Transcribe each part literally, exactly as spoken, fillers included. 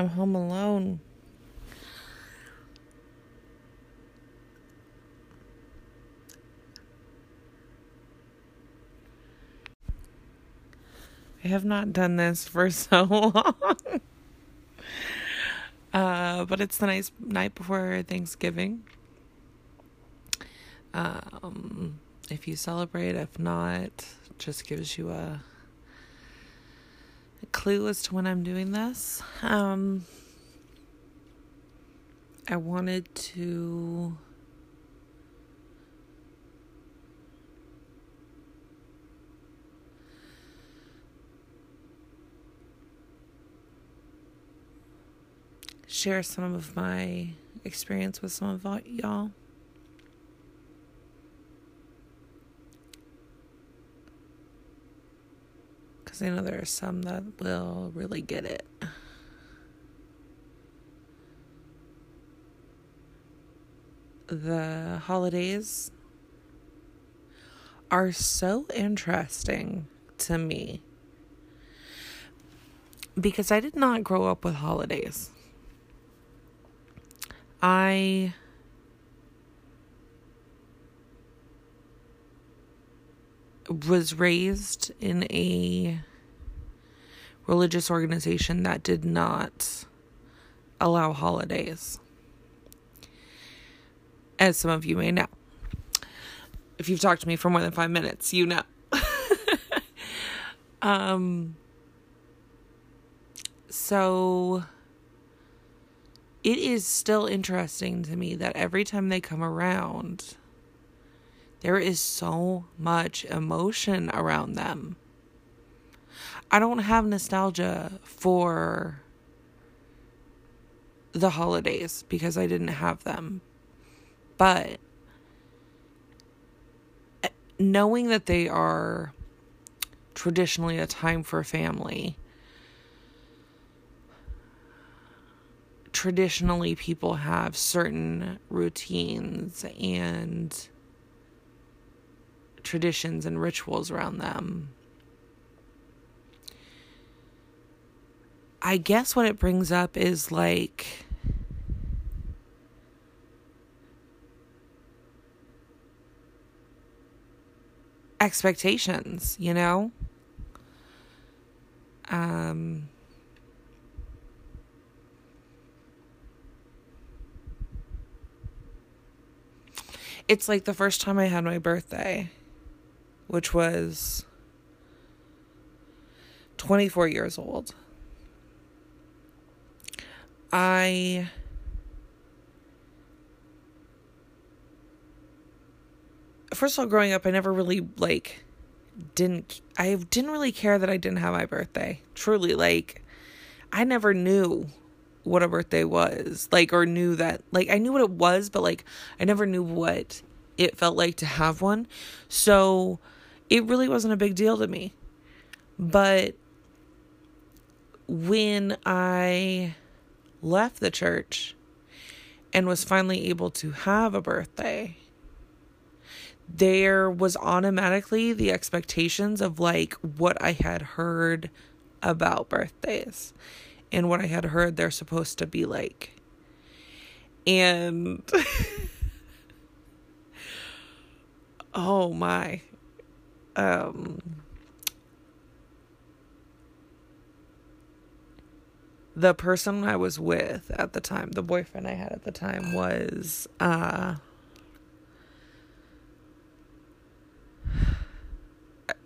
I'm home alone. I have not done this for so long. uh, but it's the nice night before Thanksgiving. Um, if you celebrate, if not, just gives you a, a clue as to when I'm doing this. Um, I wanted to share some of my experience with some of y'all. Because I know there are some that will really get it. The holidays are so interesting to me. Because I did not grow up with holidays. I was raised in a religious organization that did not allow holidays, as some of you may know. If you've talked to me for more than five minutes, you know. um, so... It is still interesting to me that every time they come around, there is so much emotion around them. I don't have nostalgia for the holidays because I didn't have them. But knowing that they are traditionally a time for family, traditionally people have certain routines and traditions and rituals around them. I guess what it brings up is like expectations, you know? Um... It's like the first time I had my birthday, which was twenty-four years old. I first of all, growing up, I never really like didn't I didn't really care that I didn't have my birthday. Truly, like I never knew what a birthday was, like, or knew that, like, I knew what it was, but, like, I never knew what it felt like to have one, so it really wasn't a big deal to me. But when I left the church and was finally able to have a birthday, there was automatically the expectations of, like, what I had heard about birthdays and what I had heard they're supposed to be like. And oh my. Um, the person I was with at the time, the boyfriend I had at the time was uh,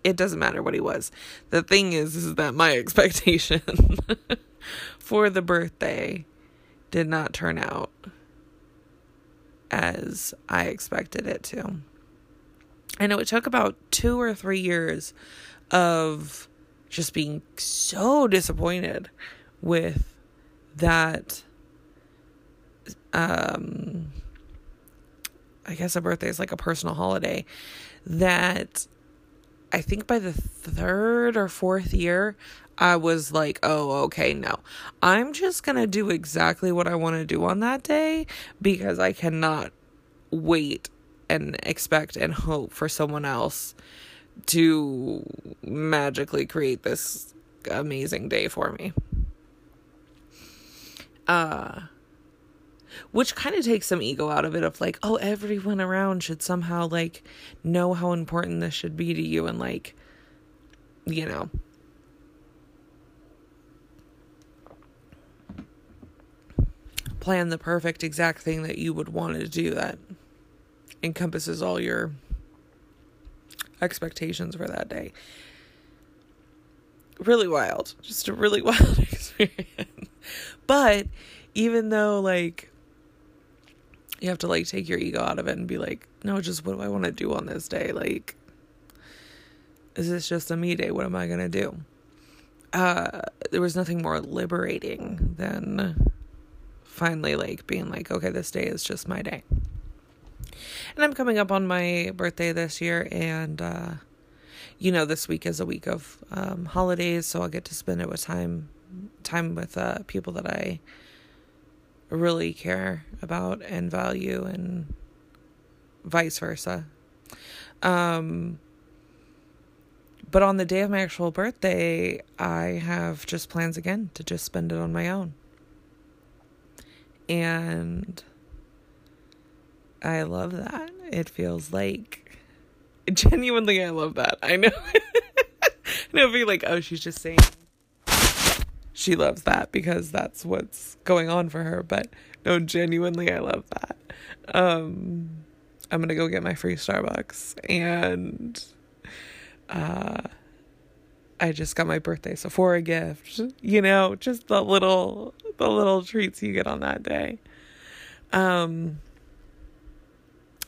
it doesn't matter what he was. The thing is, is that my expectation for the birthday did not turn out as I expected it to. I know it took about two or three years of just being so disappointed with that. Um, I guess a birthday is like a personal holiday, that I think by the third or fourth year, I was like, oh, okay, no. I'm just going to do exactly what I want to do on that day because I cannot wait and expect and hope for someone else to magically create this amazing day for me. Uh, which kind of takes some ego out of it of like, oh, everyone around should somehow like know how important this should be to you. And like, you know, plan the perfect exact thing that you would want to do that encompasses all your expectations for that day. Really wild. Just a really wild experience. But even though like you have to like take your ego out of it and be like, no, just what do I want to do on this day? Like, is this just a me day? What am I going to do? Uh, there was nothing more liberating than finally like being like, okay, this day is just my day. And I'm coming up on my birthday this year, and uh, you know, this week is a week of um, holidays, so I'll get to spend it with time, time with uh, people that I really care about and value, and vice versa. Um, but on the day of my actual birthday, I have just plans again to just spend it on my own, and I love that. It feels like, genuinely, I love that. I know. I know, be like, oh, she's just saying she loves that because that's what's going on for her. But no, genuinely, I love that. Um, I'm going to go get my free Starbucks. And uh, I just got my birthday Sephora gift. You know, just the little, the little treats you get on that day. Um...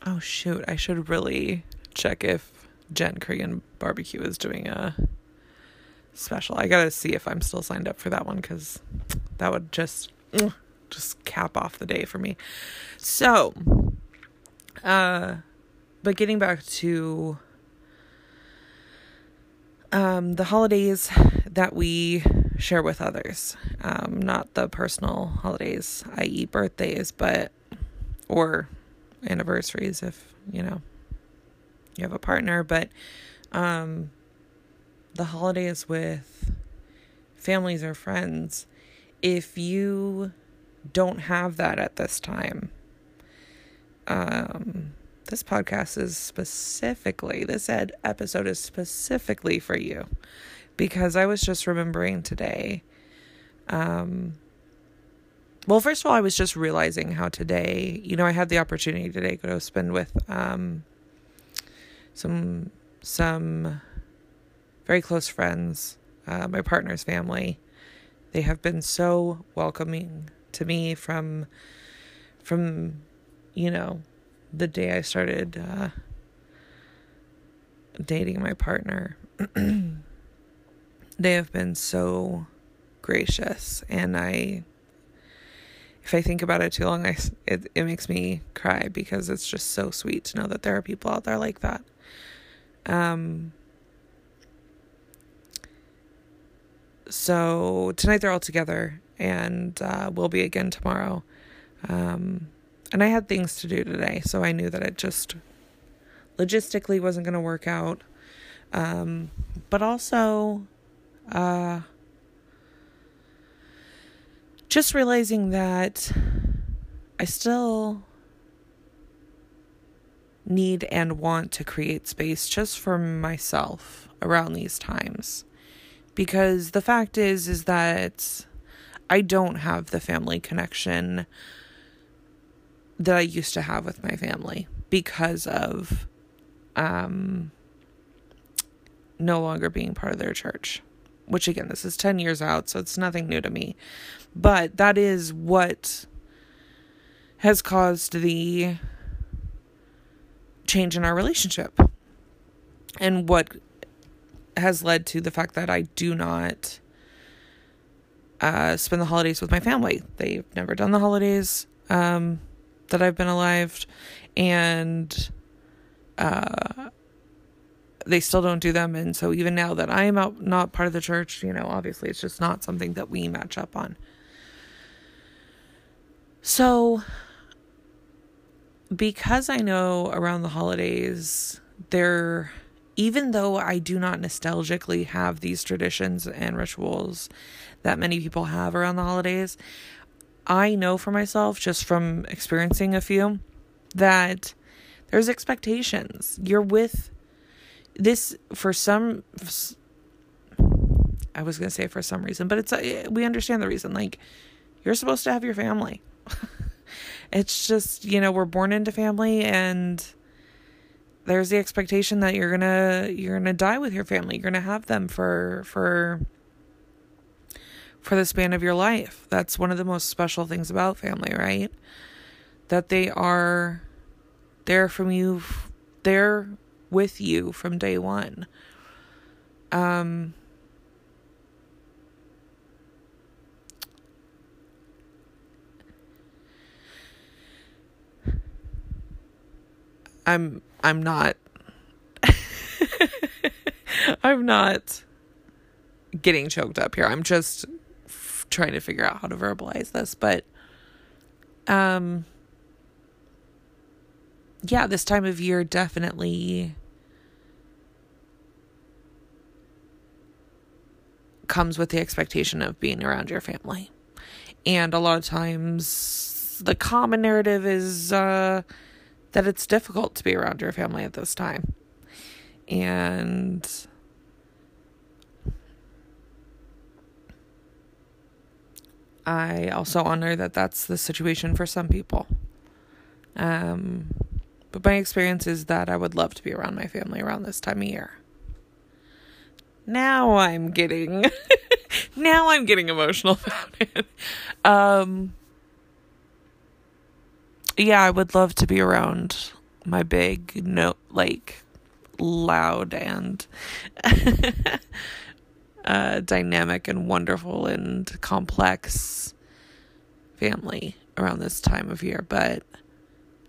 Oh, shoot. I should really check if Jen Korean Barbecue is doing a special. I got to see if I'm still signed up for that one, because that would just just cap off the day for me. So, uh, but getting back to um, the holidays that we share with others, um, not the personal holidays, that is birthdays, but, or anniversaries if you know you have a partner, but um the holidays with families or friends, if you don't have that at this time, um this podcast is specifically this ed- episode is specifically for you, because I was just remembering today, um well, first of all, I was just realizing how today, you know, I had the opportunity today to go spend with um, some some very close friends, uh, my partner's family. They have been so welcoming to me from, from you know, the day I started uh, dating my partner. They have been so gracious, and I... If I think about it too long, I, it, it makes me cry, because it's just so sweet to know that there are people out there like that. Um. So tonight they're all together, and uh, we'll be again tomorrow. Um, and I had things to do today, so I knew that it just logistically wasn't going to work out. Um, but also... Uh, Just realizing that I still need and want to create space just for myself around these times. Because the fact is, is that I don't have the family connection that I used to have with my family because of um, no longer being part of their church. Which, again, this is ten years out, so it's nothing new to me. But that is what has caused the change in our relationship. And what has led to the fact that I do not uh, spend the holidays with my family. They've never done the holidays um, that I've been alive. And... Uh, They still don't do them. And so even now that I am out, not part of the church, you know, obviously it's just not something that we match up on. So because I know around the holidays, there, even though I do not nostalgically have these traditions and rituals that many people have around the holidays, I know for myself, just from experiencing a few, that there's expectations. You're with this for some, I was going to say for some reason, but it's, we understand the reason. Like, you're supposed to have your family. It's just, you know, we're born into family, and there's the expectation that you're going to, you're going to die with your family. You're going to have them for, for, for the span of your life. That's one of the most special things about family, right? That they are there from you, they're with you from day one. Um, I'm, I'm not, I'm not getting choked up here. I'm just f- trying to figure out how to verbalize this, but, um, yeah, this time of year definitely comes with the expectation of being around your family. And a lot of times the common narrative is, uh, that it's difficult to be around your family at this time. And I also honor that that's the situation for some people. Um, but my experience is that I would love to be around my family around this time of year. Now I'm getting, now I'm getting emotional about it. Um, Yeah, I would love to be around my big, no, like, loud and uh, dynamic and wonderful and complex family around this time of year, but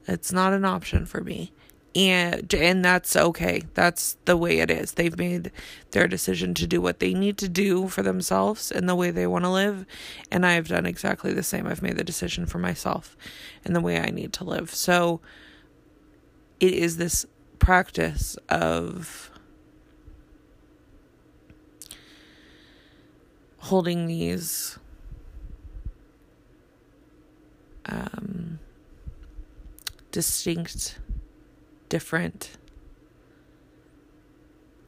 it's not an option for me. And and that's okay. That's the way it is. They've made their decision to do what they need to do for themselves and the way they want to live. And I have done exactly the same. I've made the decision for myself and the way I need to live. So it is this practice of holding these um, distinct different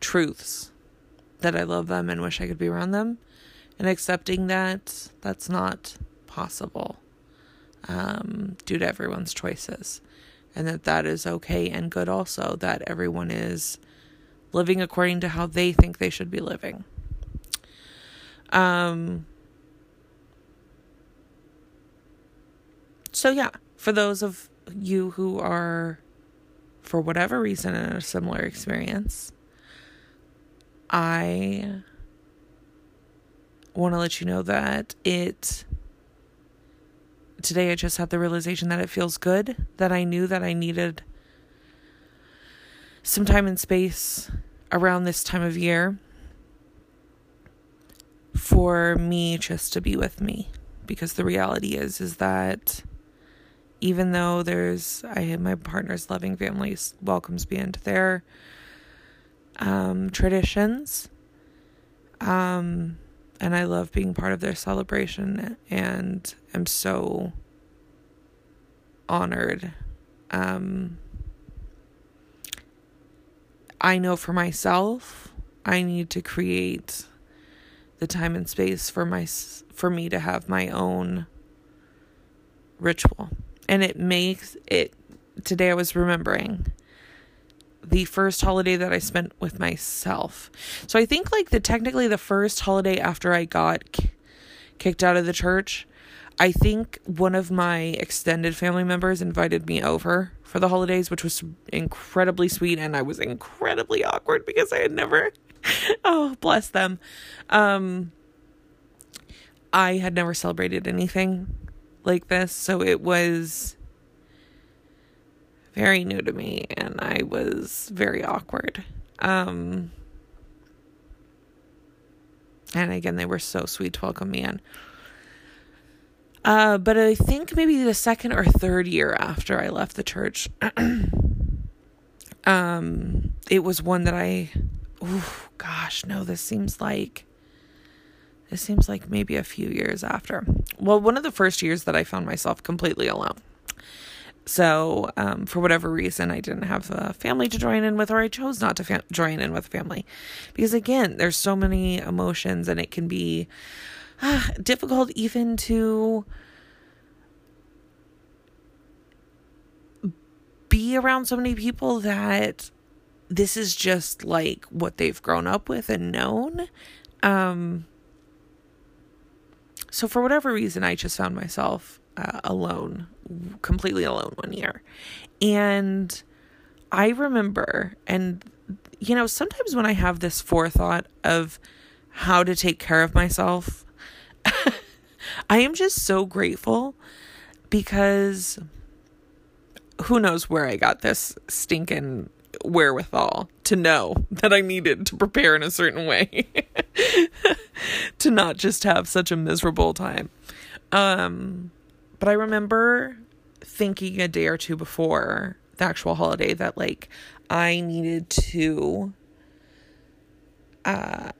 truths that I love them and wish I could be around them, and accepting that that's not possible um, due to everyone's choices, and that that is okay and good also, that everyone is living according to how they think they should be living. Um. So yeah, for those of you who are, for whatever reason, in a similar experience, I want to let you know that it, today I just had the realization that it feels good, that I knew that I needed some time and space around this time of year for me just to be with me. Because the reality is, is that even though there's, I have my partner's loving family welcomes me into their um, traditions. Um, and I love being part of their celebration, and I'm so honored. Um, I know for myself, I need to create the time and space for my, for me to have my own ritual. And it makes it, today I was remembering the first holiday that I spent with myself. So I think like the technically the first holiday after I got k- kicked out of the church, I think one of my extended family members invited me over for the holidays, which was incredibly sweet. And I was incredibly awkward because I had never, oh, bless them. Um, I had never celebrated anything like this, so it was very new to me, and I was very awkward. Um, and again, they were so sweet to welcome me in. Uh, but I think maybe the second or third year after I left the church, um, it was one that I, oh gosh, no, this seems like It seems like maybe a few years after. Well, one of the first years that I found myself completely alone. So um, for whatever reason, I didn't have a family to join in with, or I chose not to fa- join in with family. Because again, there's so many emotions, and it can be uh, difficult even to be around so many people that this is just like what they've grown up with and known. Um, so for whatever reason, I just found myself uh, alone, completely alone one year. And I remember, and you know, sometimes when I have this forethought of how to take care of myself, I am just so grateful, because who knows where I got this stinking wherewithal to know that I needed to prepare in a certain way to not just have such a miserable time. Um, but I remember thinking a day or two before the actual holiday that like I needed to uh,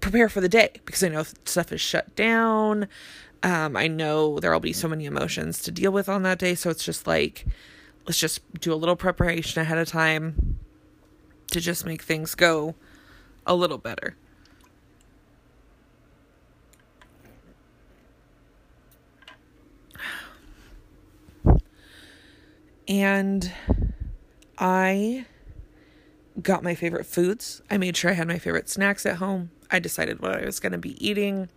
prepare for the day, because I know stuff is shut down. Um, I know there'll be so many emotions to deal with on that day. So it's just like, let's just do a little preparation ahead of time to just make things go a little better. And I got my favorite foods. I made sure I had my favorite snacks at home. I decided what I was going to be eating.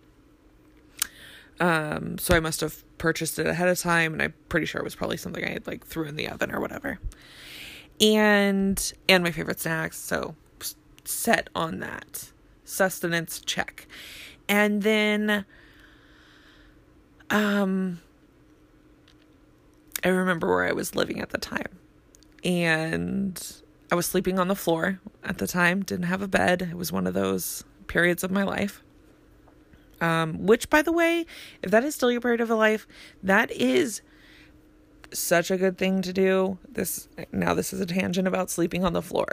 Um, so I must have purchased it ahead of time, and I'm pretty sure it was probably something I had like threw in the oven or whatever, and and my favorite snacks. So set on that, sustenance check. And then um I remember where I was living at the time, and I was sleeping on the floor at the time, didn't have a bed. It was one of those periods of my life. Um, which, by the way, if that is still your period of life, that is such a good thing to do. This, now this is a tangent about sleeping on the floor.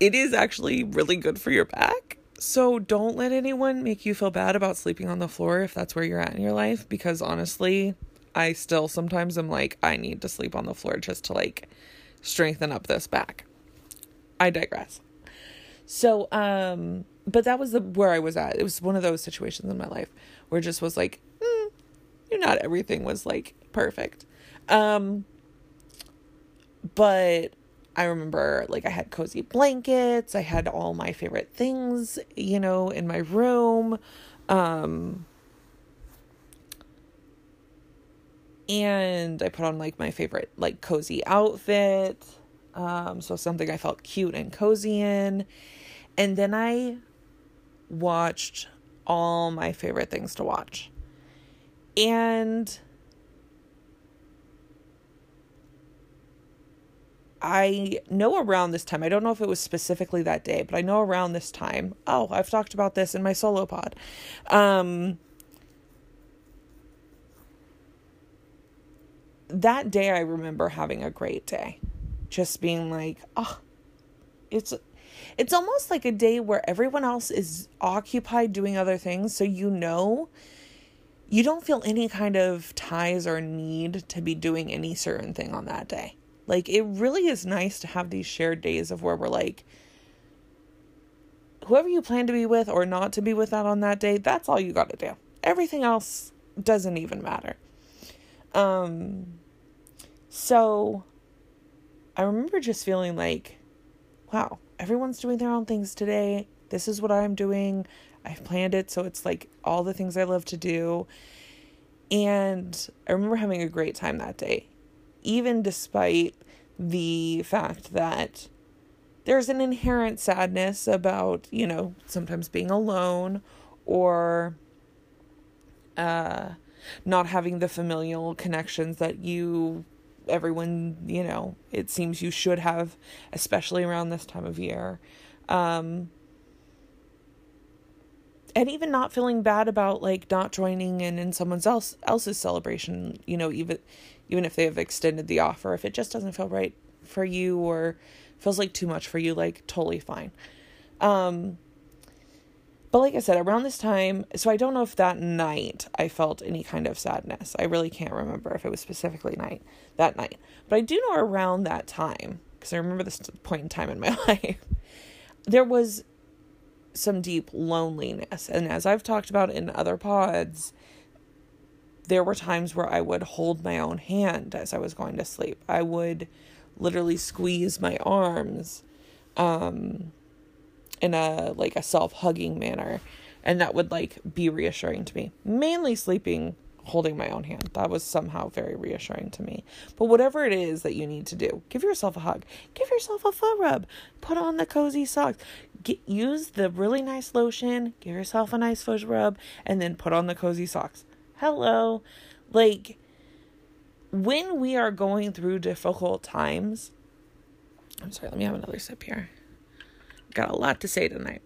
It is actually really good for your back. So don't let anyone make you feel bad about sleeping on the floor if that's where you're at in your life. Because honestly, I still sometimes am like, I need to sleep on the floor just to like strengthen up this back. I digress. So, um... but that was the where I was at. It was one of those situations in my life where it just was like, mm, not everything was like perfect. Um, but I remember like I had cozy blankets. I had all my favorite things, you know, in my room. Um, and I put on like my favorite like cozy outfit. Um, so something I felt cute and cozy in. And then I watched all my favorite things to watch. And I know around this time, I don't know if it was specifically that day, but I know around this time, oh, I've talked about this in my solo pod. Um, that day I remember having a great day. Just being like, oh, it's... It's almost like a day where everyone else is occupied doing other things. So, you know, you don't feel any kind of ties or need to be doing any certain thing on that day. Like, it really is nice to have these shared days of where we're like, whoever you plan to be with or not to be with that on that day, that's all you got to do. Everything else doesn't even matter. Um, so I remember just feeling like, wow, everyone's doing their own things today. This is what I'm doing. I've planned it. So it's like all the things I love to do. And I remember having a great time that day, even despite the fact that there's an inherent sadness about, you know, sometimes being alone or uh, not having the familial connections that you everyone, you know, it seems you should have, especially around this time of year. Um, and even not feeling bad about like not joining in, in someone else else's celebration, you know, even, even if they have extended the offer, if it just doesn't feel right for you or feels like too much for you, like totally fine. Um, But like I said, around this time, so I don't know if that night I felt any kind of sadness. I really can't remember if it was specifically night that night. But I do know around that time, because I remember this point in time in my life, there was some deep loneliness. And as I've talked about in other pods, there were times where I would hold my own hand as I was going to sleep. I would literally squeeze my arms, um... in a, like, a self-hugging manner, and that would, like, be reassuring to me. Mainly sleeping, holding my own hand. That was somehow very reassuring to me. But whatever it is that you need to do, give yourself a hug. Give yourself a foot rub. Put on the cozy socks. Get, use the really nice lotion. Give yourself a nice foot rub, and then put on the cozy socks. Hello. Like, when we are going through difficult times... I'm sorry, let me have another sip here. Got a lot to say tonight.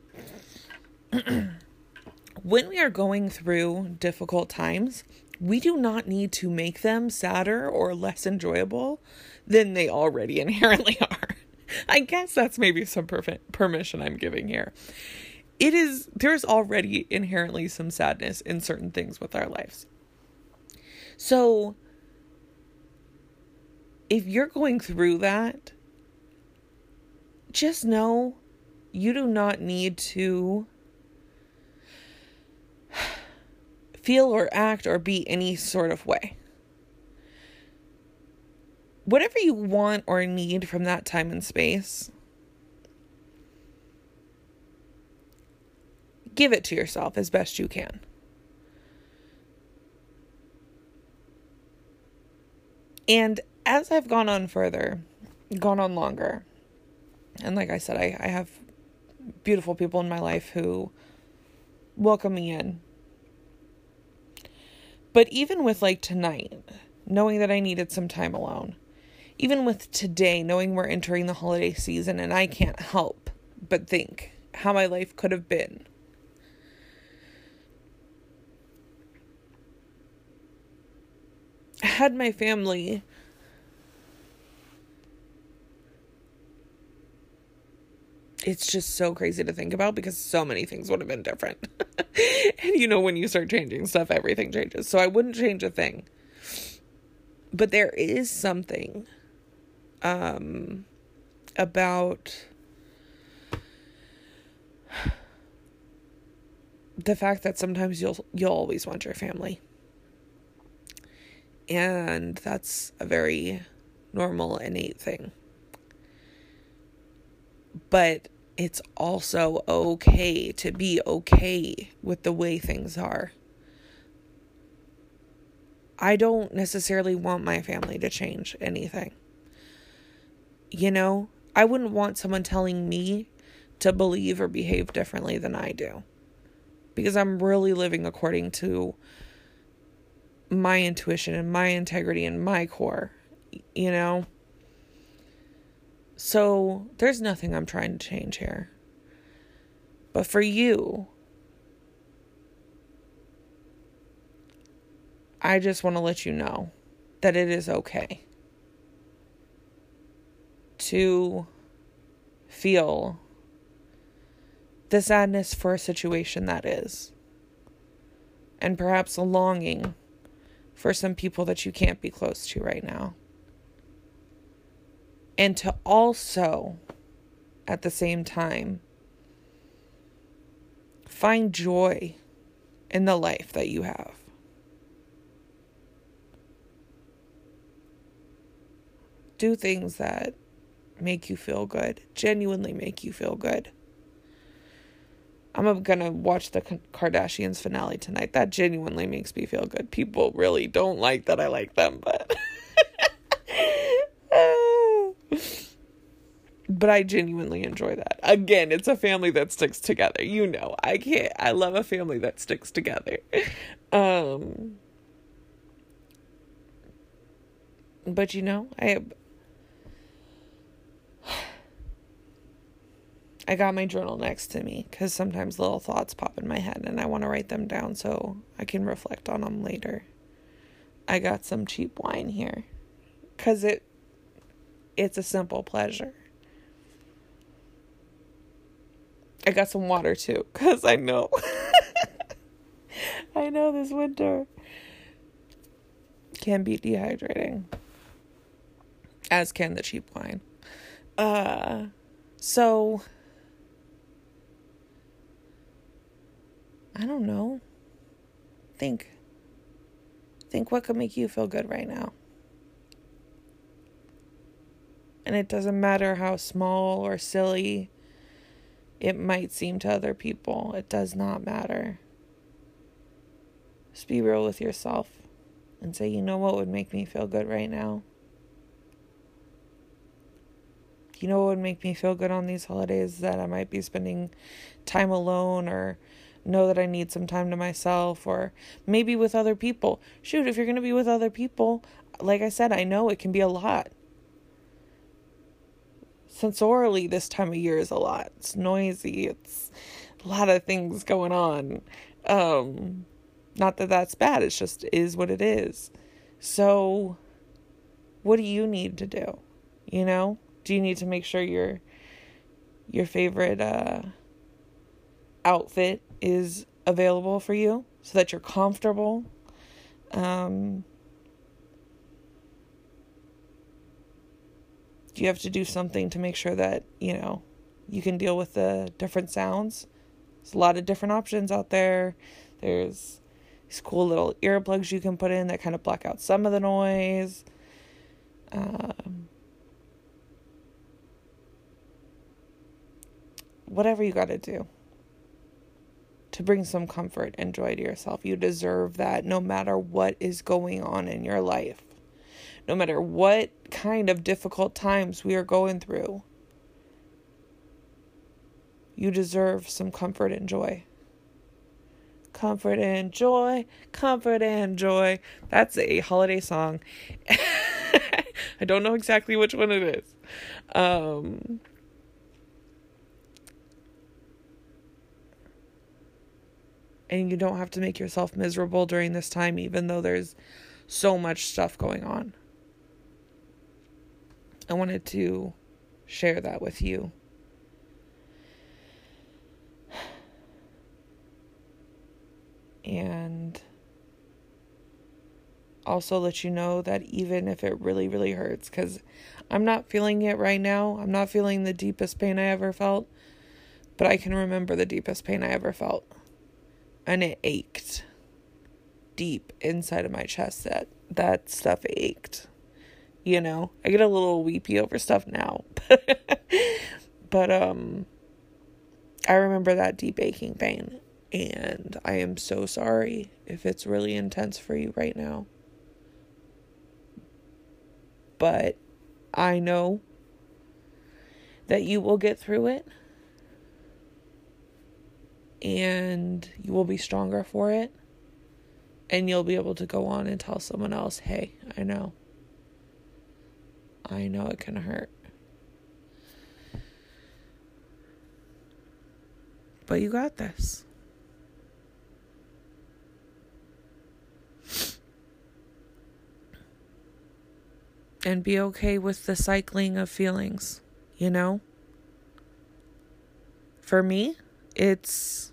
When we are going through difficult times, we do not need to make them sadder or less enjoyable than they already inherently are. I guess that's maybe some per- permission I'm giving here. It is, there's already inherently some sadness in certain things with our lives. So if you're going through that, just know you do not need to feel or act or be any sort of way. Whatever you want or need from that time and space, give it to yourself as best you can. And as I've gone on further, gone on longer, and like I said, I, I have beautiful people in my life who welcome me in. But even with like tonight, knowing that I needed some time alone, even with today, knowing we're entering the holiday season and I can't help but think how my life could have been, had my family It's just so crazy to think about because so many things would have been different. And you know, when you start changing stuff, everything changes. So I wouldn't change a thing. But there is something um, about the fact that sometimes you'll you'll always want your family. And that's a very normal, innate thing. But it's also okay to be okay with the way things are. I don't necessarily want my family to change anything. You know, I wouldn't want someone telling me to believe or behave differently than I do. Because I'm really living according to my intuition and my integrity and my core, you know? So there's nothing I'm trying to change here. But for you, I just want to let you know that it is okay to feel the sadness for a situation that is, and perhaps a longing for some people that you can't be close to right now. And to also, at the same time, find joy in the life that you have. Do things that make you feel good, genuinely make you feel good. I'm going to watch the Kardashians finale tonight. That genuinely makes me feel good. People really don't like that I like them, but... But I genuinely enjoy that. Again, it's a family that sticks together. You know, I can't, I love a family that sticks together. Um, but you know, I, I got my journal next to me because sometimes little thoughts pop in my head and I want to write them down so I can reflect on them later. I got some cheap wine here because it, it's a simple pleasure. I got some water too, because I know. I know this winter can be dehydrating, as can the cheap wine. Uh, so, I don't know. Think. Think what could make you feel good right now. And it doesn't matter how small or silly it might seem to other people. It does not matter. Just be real with yourself and say, you know what would make me feel good right now? You know what would make me feel good on these holidays? That I might be spending time alone, or know that I need some time to myself, or maybe with other people. Shoot, if you're going to be with other people, like I said, I know it can be a lot. Sensorially, this time of year is a lot. It's noisy. It's a lot of things going on. Um, not that that's bad. It's just is what it is. So what do you need to do? You know? Do you need to make sure your your favorite uh, outfit is available for you so that you're comfortable? Um, you have to do something to make sure that, you know, you can deal with the different sounds. There's a lot of different options out there. There's these cool little earplugs you can put in that kind of block out some of the noise. Um... Whatever you got to do to bring some comfort and joy to yourself. You deserve that no matter what is going on in your life. No matter what kind of difficult times we are going through. You deserve some comfort and joy. Comfort and joy. Comfort and joy. That's a holiday song. I don't know exactly which one it is. Um... And you don't have to make yourself miserable during this time, even though there's so much stuff going on. I wanted to share that with you. And also let you know that even if it really, really hurts, because I'm not feeling it right now. I'm not feeling the deepest pain I ever felt, but I can remember the deepest pain I ever felt. And it ached deep inside of my chest. That, that stuff ached. You know, I get a little weepy over stuff now. But um, I remember that deep aching pain. And I am so sorry if it's really intense for you right now. But I know that you will get through it. And you will be stronger for it. And you'll be able to go on and tell someone else, hey, I know. I know it can hurt. But you got this. And be okay with the cycling of feelings, you know? For me, It's,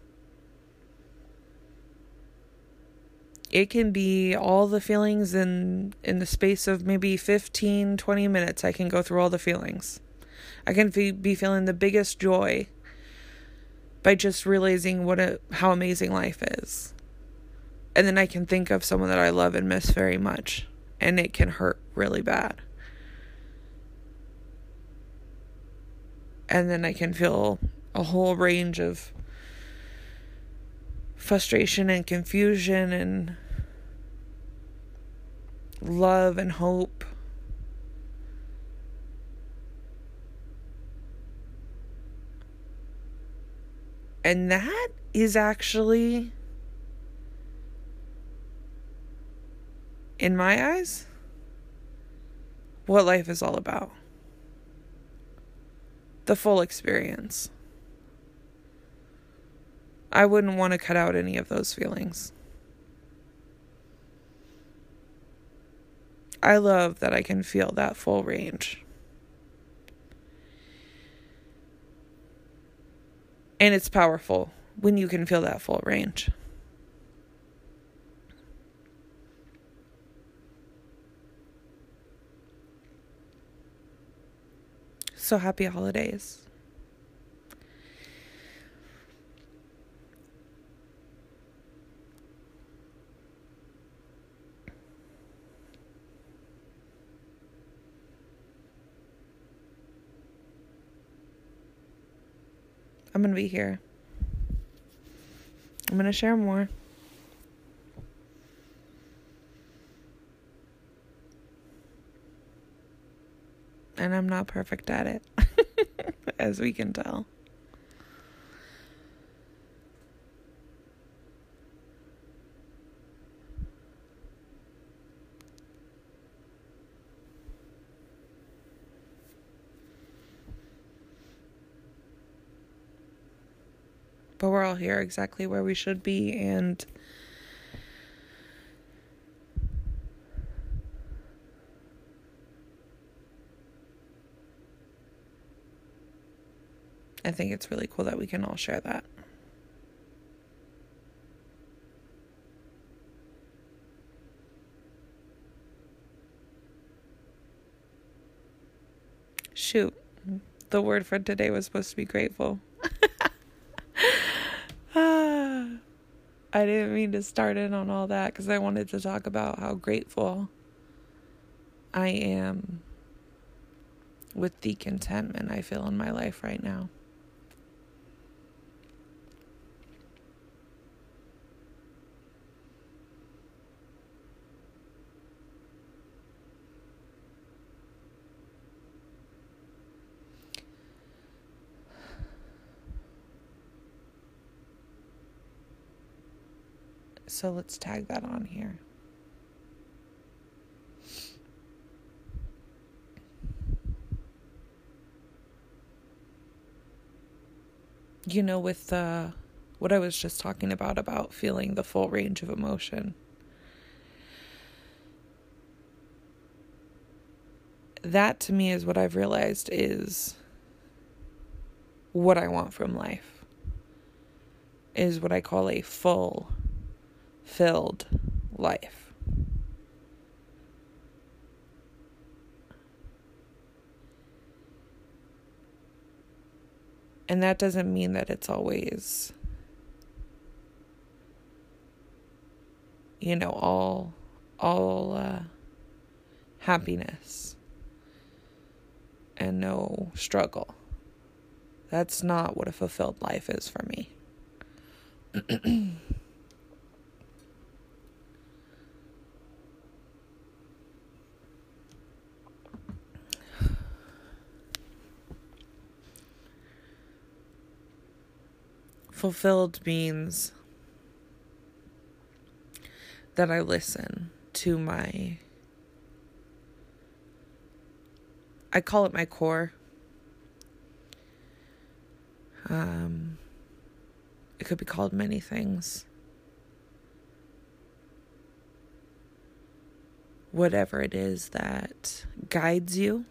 it can be all the feelings in, in the space of maybe fifteen, twenty minutes. I can go through all the feelings. I can be, be feeling the biggest joy by just realizing what a, how amazing life is. And then I can think of someone that I love and miss very much. And it can hurt really bad. And then I can feel a whole range of frustration and confusion and love and hope. And that is actually, in my eyes, what life is all about. The full experience. I wouldn't want to cut out any of those feelings. I love that I can feel that full range. And it's powerful when you can feel that full range. So happy holidays. I'm going to be here. I'm going to share more. And I'm not perfect at it, as we can tell. But we're all here exactly where we should be, and I think it's really cool that we can all share that. Shoot, the word for today was supposed to be grateful. I didn't mean to start in on all that because I wanted to talk about how grateful I am with the contentment I feel in my life right now. So let's tag that on here. You know, with uh, what I was just talking about, about feeling the full range of emotion. That to me is what I've realized is what I want from life. Is what I call a full filled life. And that doesn't mean that it's always, you know, all all uh, happiness and no struggle. That's not what a fulfilled life is for me. Fulfilled means that I listen to my, I call it my core. Um, it could be called many things. Whatever it is that guides you.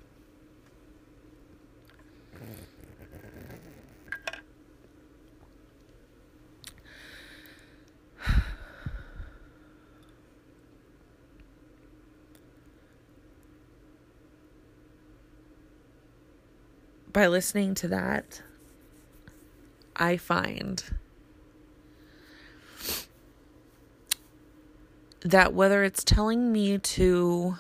By listening to that, I find that whether it's telling me to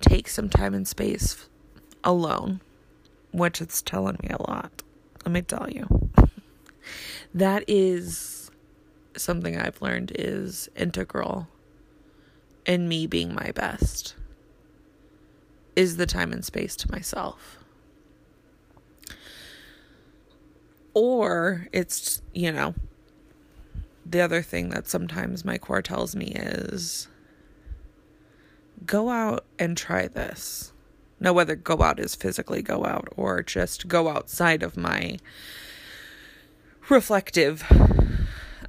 take some time and space alone, which it's telling me a lot, let me tell you, that is something I've learned is integral in me being my best, is the time and space to myself. Or it's, you know, the other thing that sometimes my core tells me is go out and try this. Now, whether go out is physically go out or just go outside of my reflective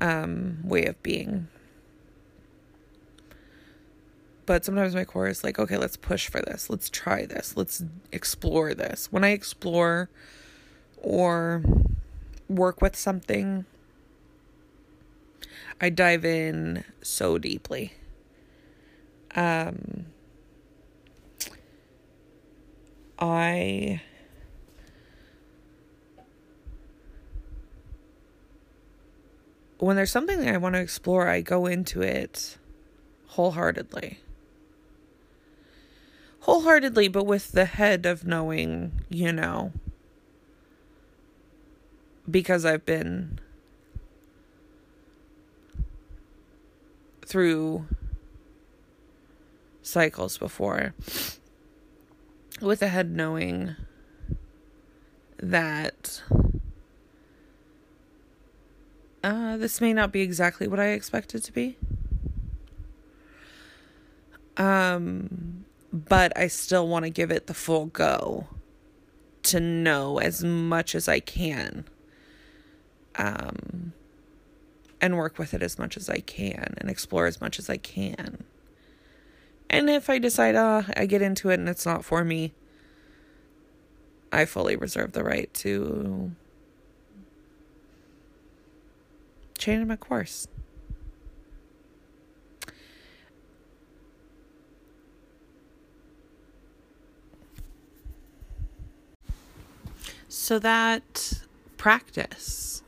Um, way of being. But sometimes my core is like, okay, let's push for this. Let's try this. Let's explore this. When I explore or work with something, I dive in so deeply. Um, I... When there's something that I want to explore, I go into it wholeheartedly. Wholeheartedly, but with the head of knowing, you know, because I've been through cycles before, with the head knowing that uh, this may not be exactly what I expect it to be. Um... But I still want to give it the full go to know as much as I can, um, and work with it as much as I can and explore as much as I can. And if I decide, ah, uh, I get into it and it's not for me, I fully reserve the right to change my course. So that practice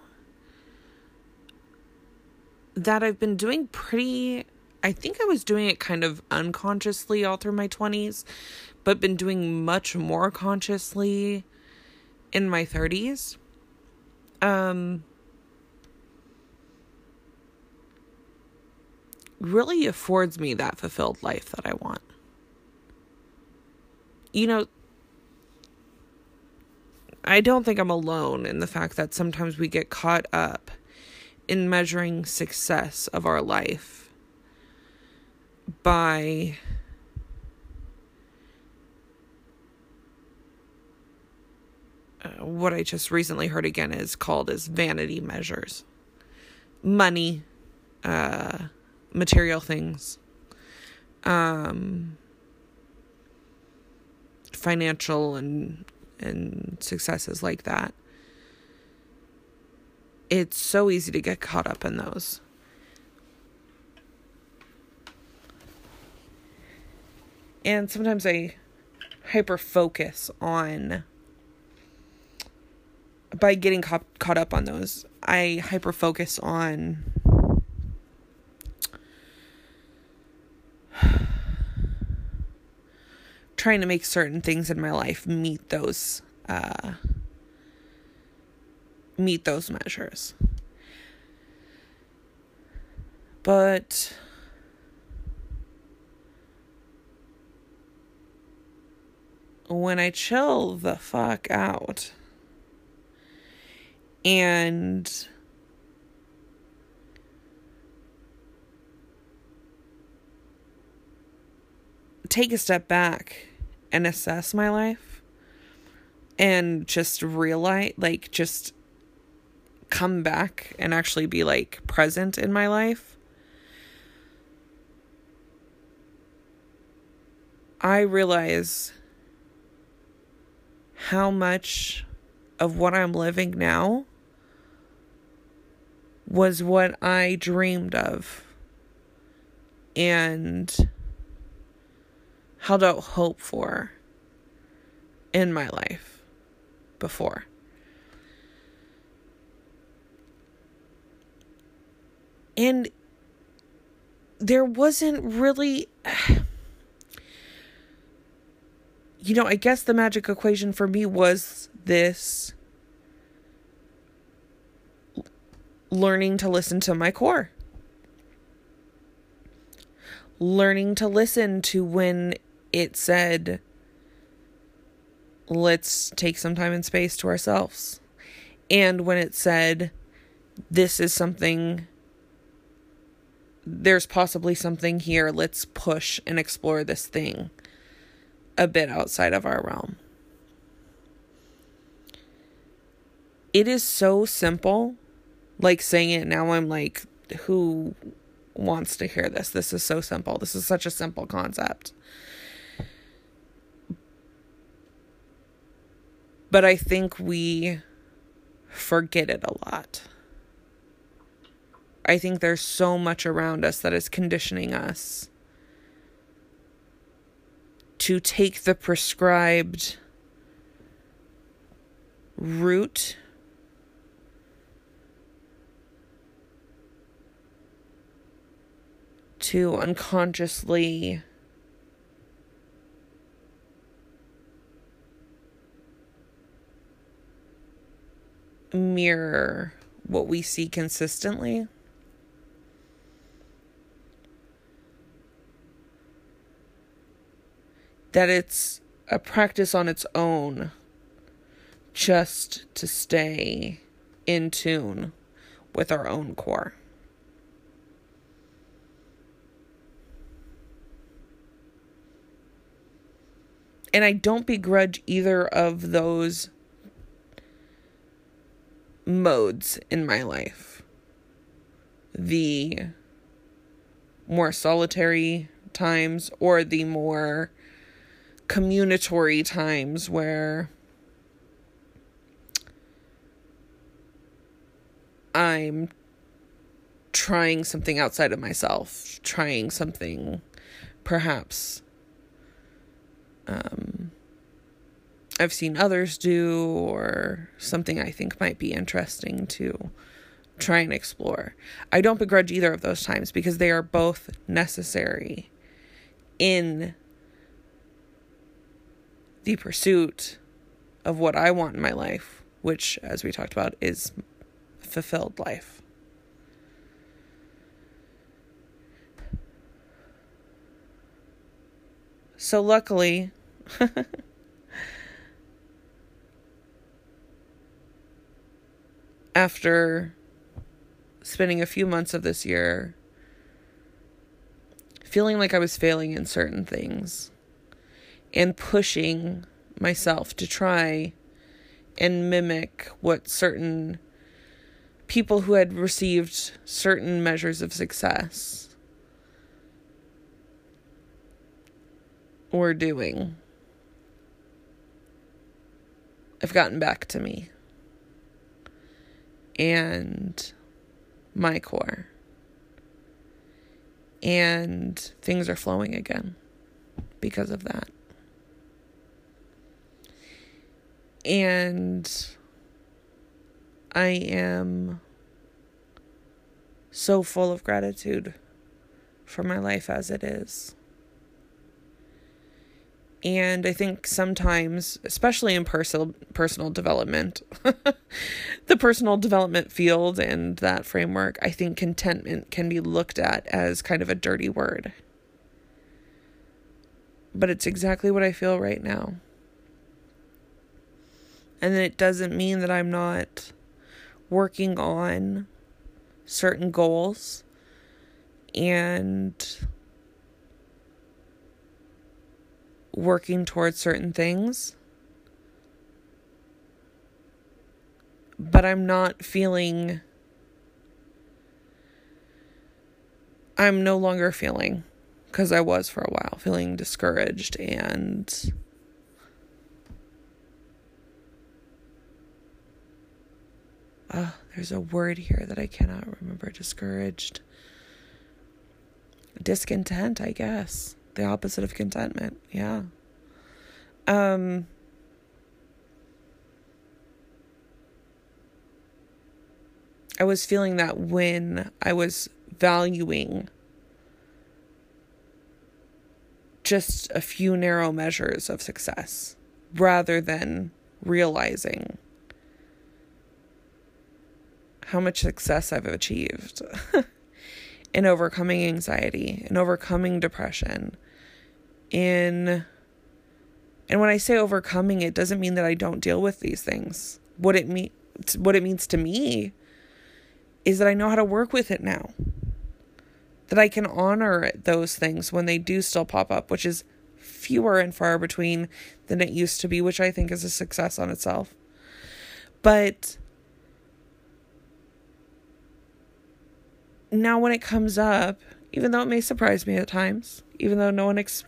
that I've been doing pretty, I think I was doing it kind of unconsciously all through my twenties, but been doing much more consciously in my thirties. Um, really affords me that fulfilled life that I want. You know, I don't think I'm alone in the fact that sometimes we get caught up in measuring success of our life by what I just recently heard again is called as vanity measures. Money, uh, material things, um, financial and and successes like that. It's so easy to get caught up in those. And sometimes I hyper focus on, by getting ca- caught up on those, I hyper focus on trying to make certain things in my life meet those, uh, meet those measures. But when I chill the fuck out and take a step back and assess my life and just realize, like, just come back and actually be, like, present in my life, I realize how much of what I'm living now was what I dreamed of and held out hope for in my life before. And there wasn't really, you know, I guess the magic equation for me was this learning to listen to my core. Learning to listen to when it said, let's take some time and space to ourselves. And when it said, this is something, there's possibly something here, let's push and explore this thing a bit outside of our realm. It is so simple. Like saying it now, I'm like, who wants to hear this. This is so simple. This is such a simple concept. But I think we forget it a lot. I think there's so much around us that is conditioning us to take the prescribed route to unconsciously mirror what we see consistently. That it's a practice on its own just to stay in tune with our own core. And I don't begrudge either of those modes in my life. The more solitary times or the more communitary times where I'm trying something outside of myself, trying something perhaps um, I've seen others do, or something I think might be interesting to try and explore. I don't begrudge either of those times because they are both necessary in the pursuit of what I want in my life, which, as we talked about, is fulfilled life. So luckily, after spending a few months of this year feeling like I was failing in certain things and pushing myself to try and mimic what certain people who had received certain measures of success were doing, have gotten back to me and my core. And things are flowing again because of that. And I am so full of gratitude for my life as it is. And I think sometimes, especially in personal personal development, the personal development field and that framework, I think contentment can be looked at as kind of a dirty word. But it's exactly what I feel right now. And it doesn't mean that I'm not working on certain goals and working towards certain things. But I'm not feeling... I'm no longer feeling, because I was for a while, feeling discouraged and Oh, there's a word here that I cannot remember. Discouraged. Discontent, I guess. The opposite of contentment. Yeah. Um. I was feeling that when I was valuing just a few narrow measures of success rather than realizing how much success I've achieved in overcoming anxiety, in overcoming depression. In and when I say overcoming, it doesn't mean that I don't deal with these things. What it mean, what it means to me is that I know how to work with it now. That I can honor those things when they do still pop up, which is fewer and far between than it used to be, which I think is a success on itself. But now when it comes up, even though it may surprise me at times, even though no one, ex-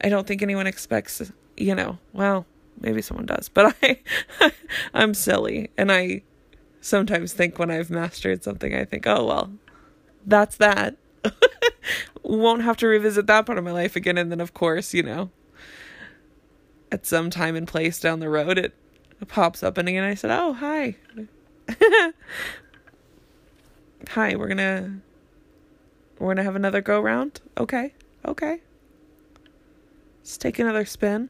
I don't think anyone expects, you know, well, maybe someone does, but I, I'm silly. And I sometimes think when I've mastered something, I think, oh, well, that's that. Won't have to revisit that part of my life again. And then of course, you know, at some time and place down the road, it pops up. And again, I said, oh, hi. Hi, we're going to, we're going to have another go round. Okay. Okay. Let's take another spin.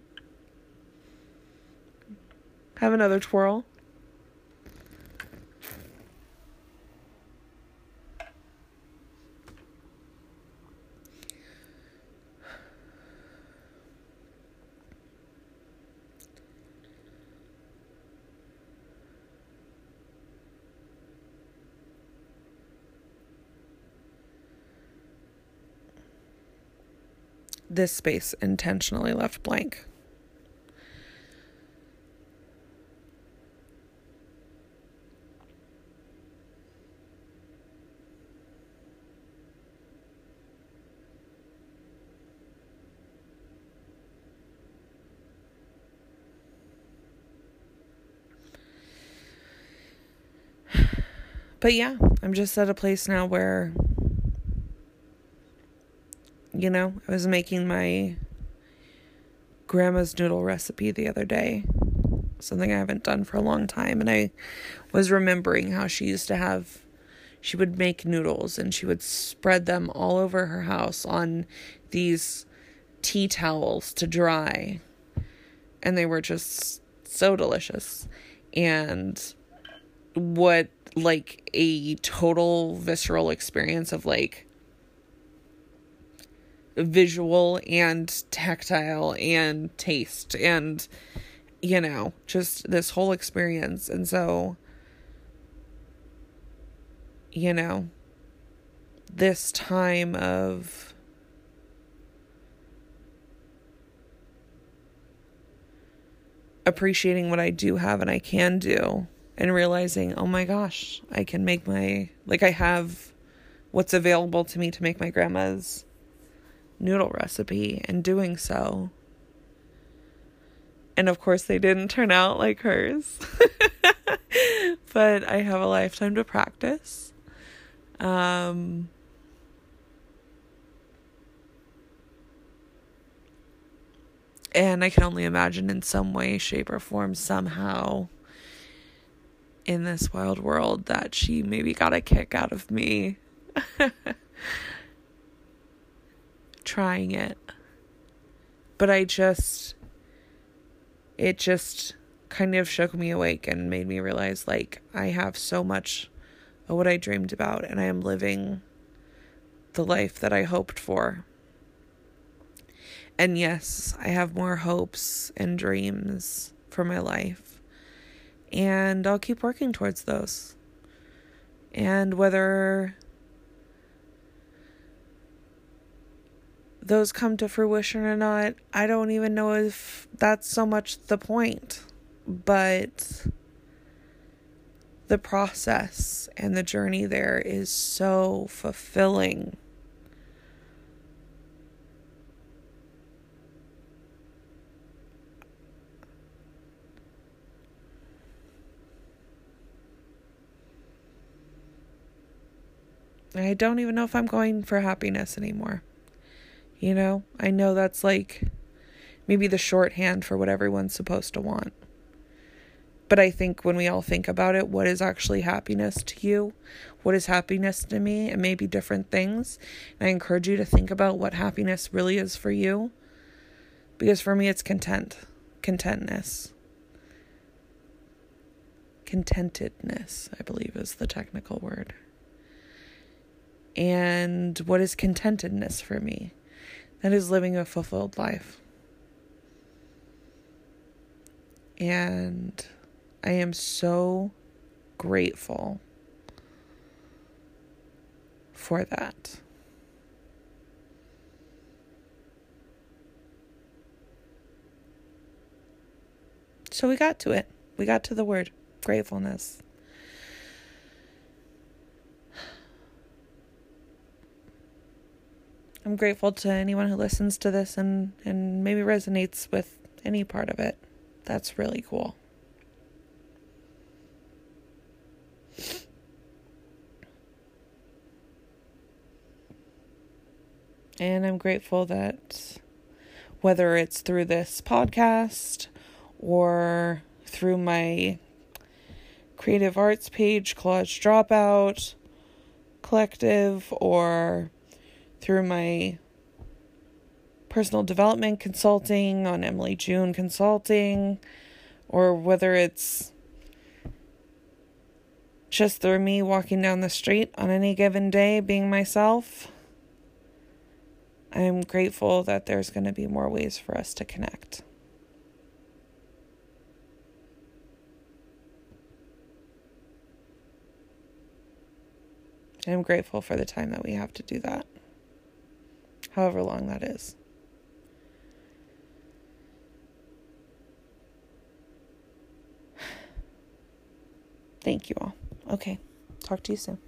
Have another twirl. This space intentionally left blank. But yeah, I'm just at a place now where, you know, I was making my grandma's noodle recipe the other day, something I haven't done for a long time. And I was remembering how she used to have, she would make noodles and she would spread them all over her house on these tea towels to dry. And they were just so delicious. And what, like, a total visceral experience of, like, visual and tactile and taste and, you know, just this whole experience. And so, you know, this time of appreciating what I do have and I can do, and realizing, oh my gosh, I can make my, like, I have what's available to me to make my grandma's noodle recipe, and doing so. And of course they didn't turn out like hers. But I have a lifetime to practice. Um, and I can only imagine in some way, shape, or form, somehow, in this wild world, that she maybe got a kick out of me trying it. But I just, it just kind of shook me awake and made me realize, like, I have so much of what I dreamed about, and I am living the life that I hoped for. And yes, I have more hopes and dreams for my life. And I'll keep working towards those. And whether those come to fruition or not, I don't even know if that's so much the point. But the process and the journey there is so fulfilling. I don't even know if I'm going for happiness anymore. You know, I know that's, like, maybe the shorthand for what everyone's supposed to want. But I think when we all think about it, what is actually happiness to you? What is happiness to me? It may be different things. And I encourage you to think about what happiness really is for you. Because for me, it's content. Contentness. Contentedness, I believe, is the technical word. And what is contentedness for me? That is living a fulfilled life. And I am so grateful for that. So we got to it. We got to the word gratefulness. I'm grateful to anyone who listens to this and, and maybe resonates with any part of it. That's really cool. And I'm grateful that whether it's through this podcast or through my creative arts page, College Dropout Collective, or through my personal development consulting on Emily June Consulting, or whether it's just through me walking down the street on any given day being myself, I'm grateful that there's going to be more ways for us to connect. I'm grateful for the time that we have to do that, however long that is. Thank you all. Okay, talk to you soon.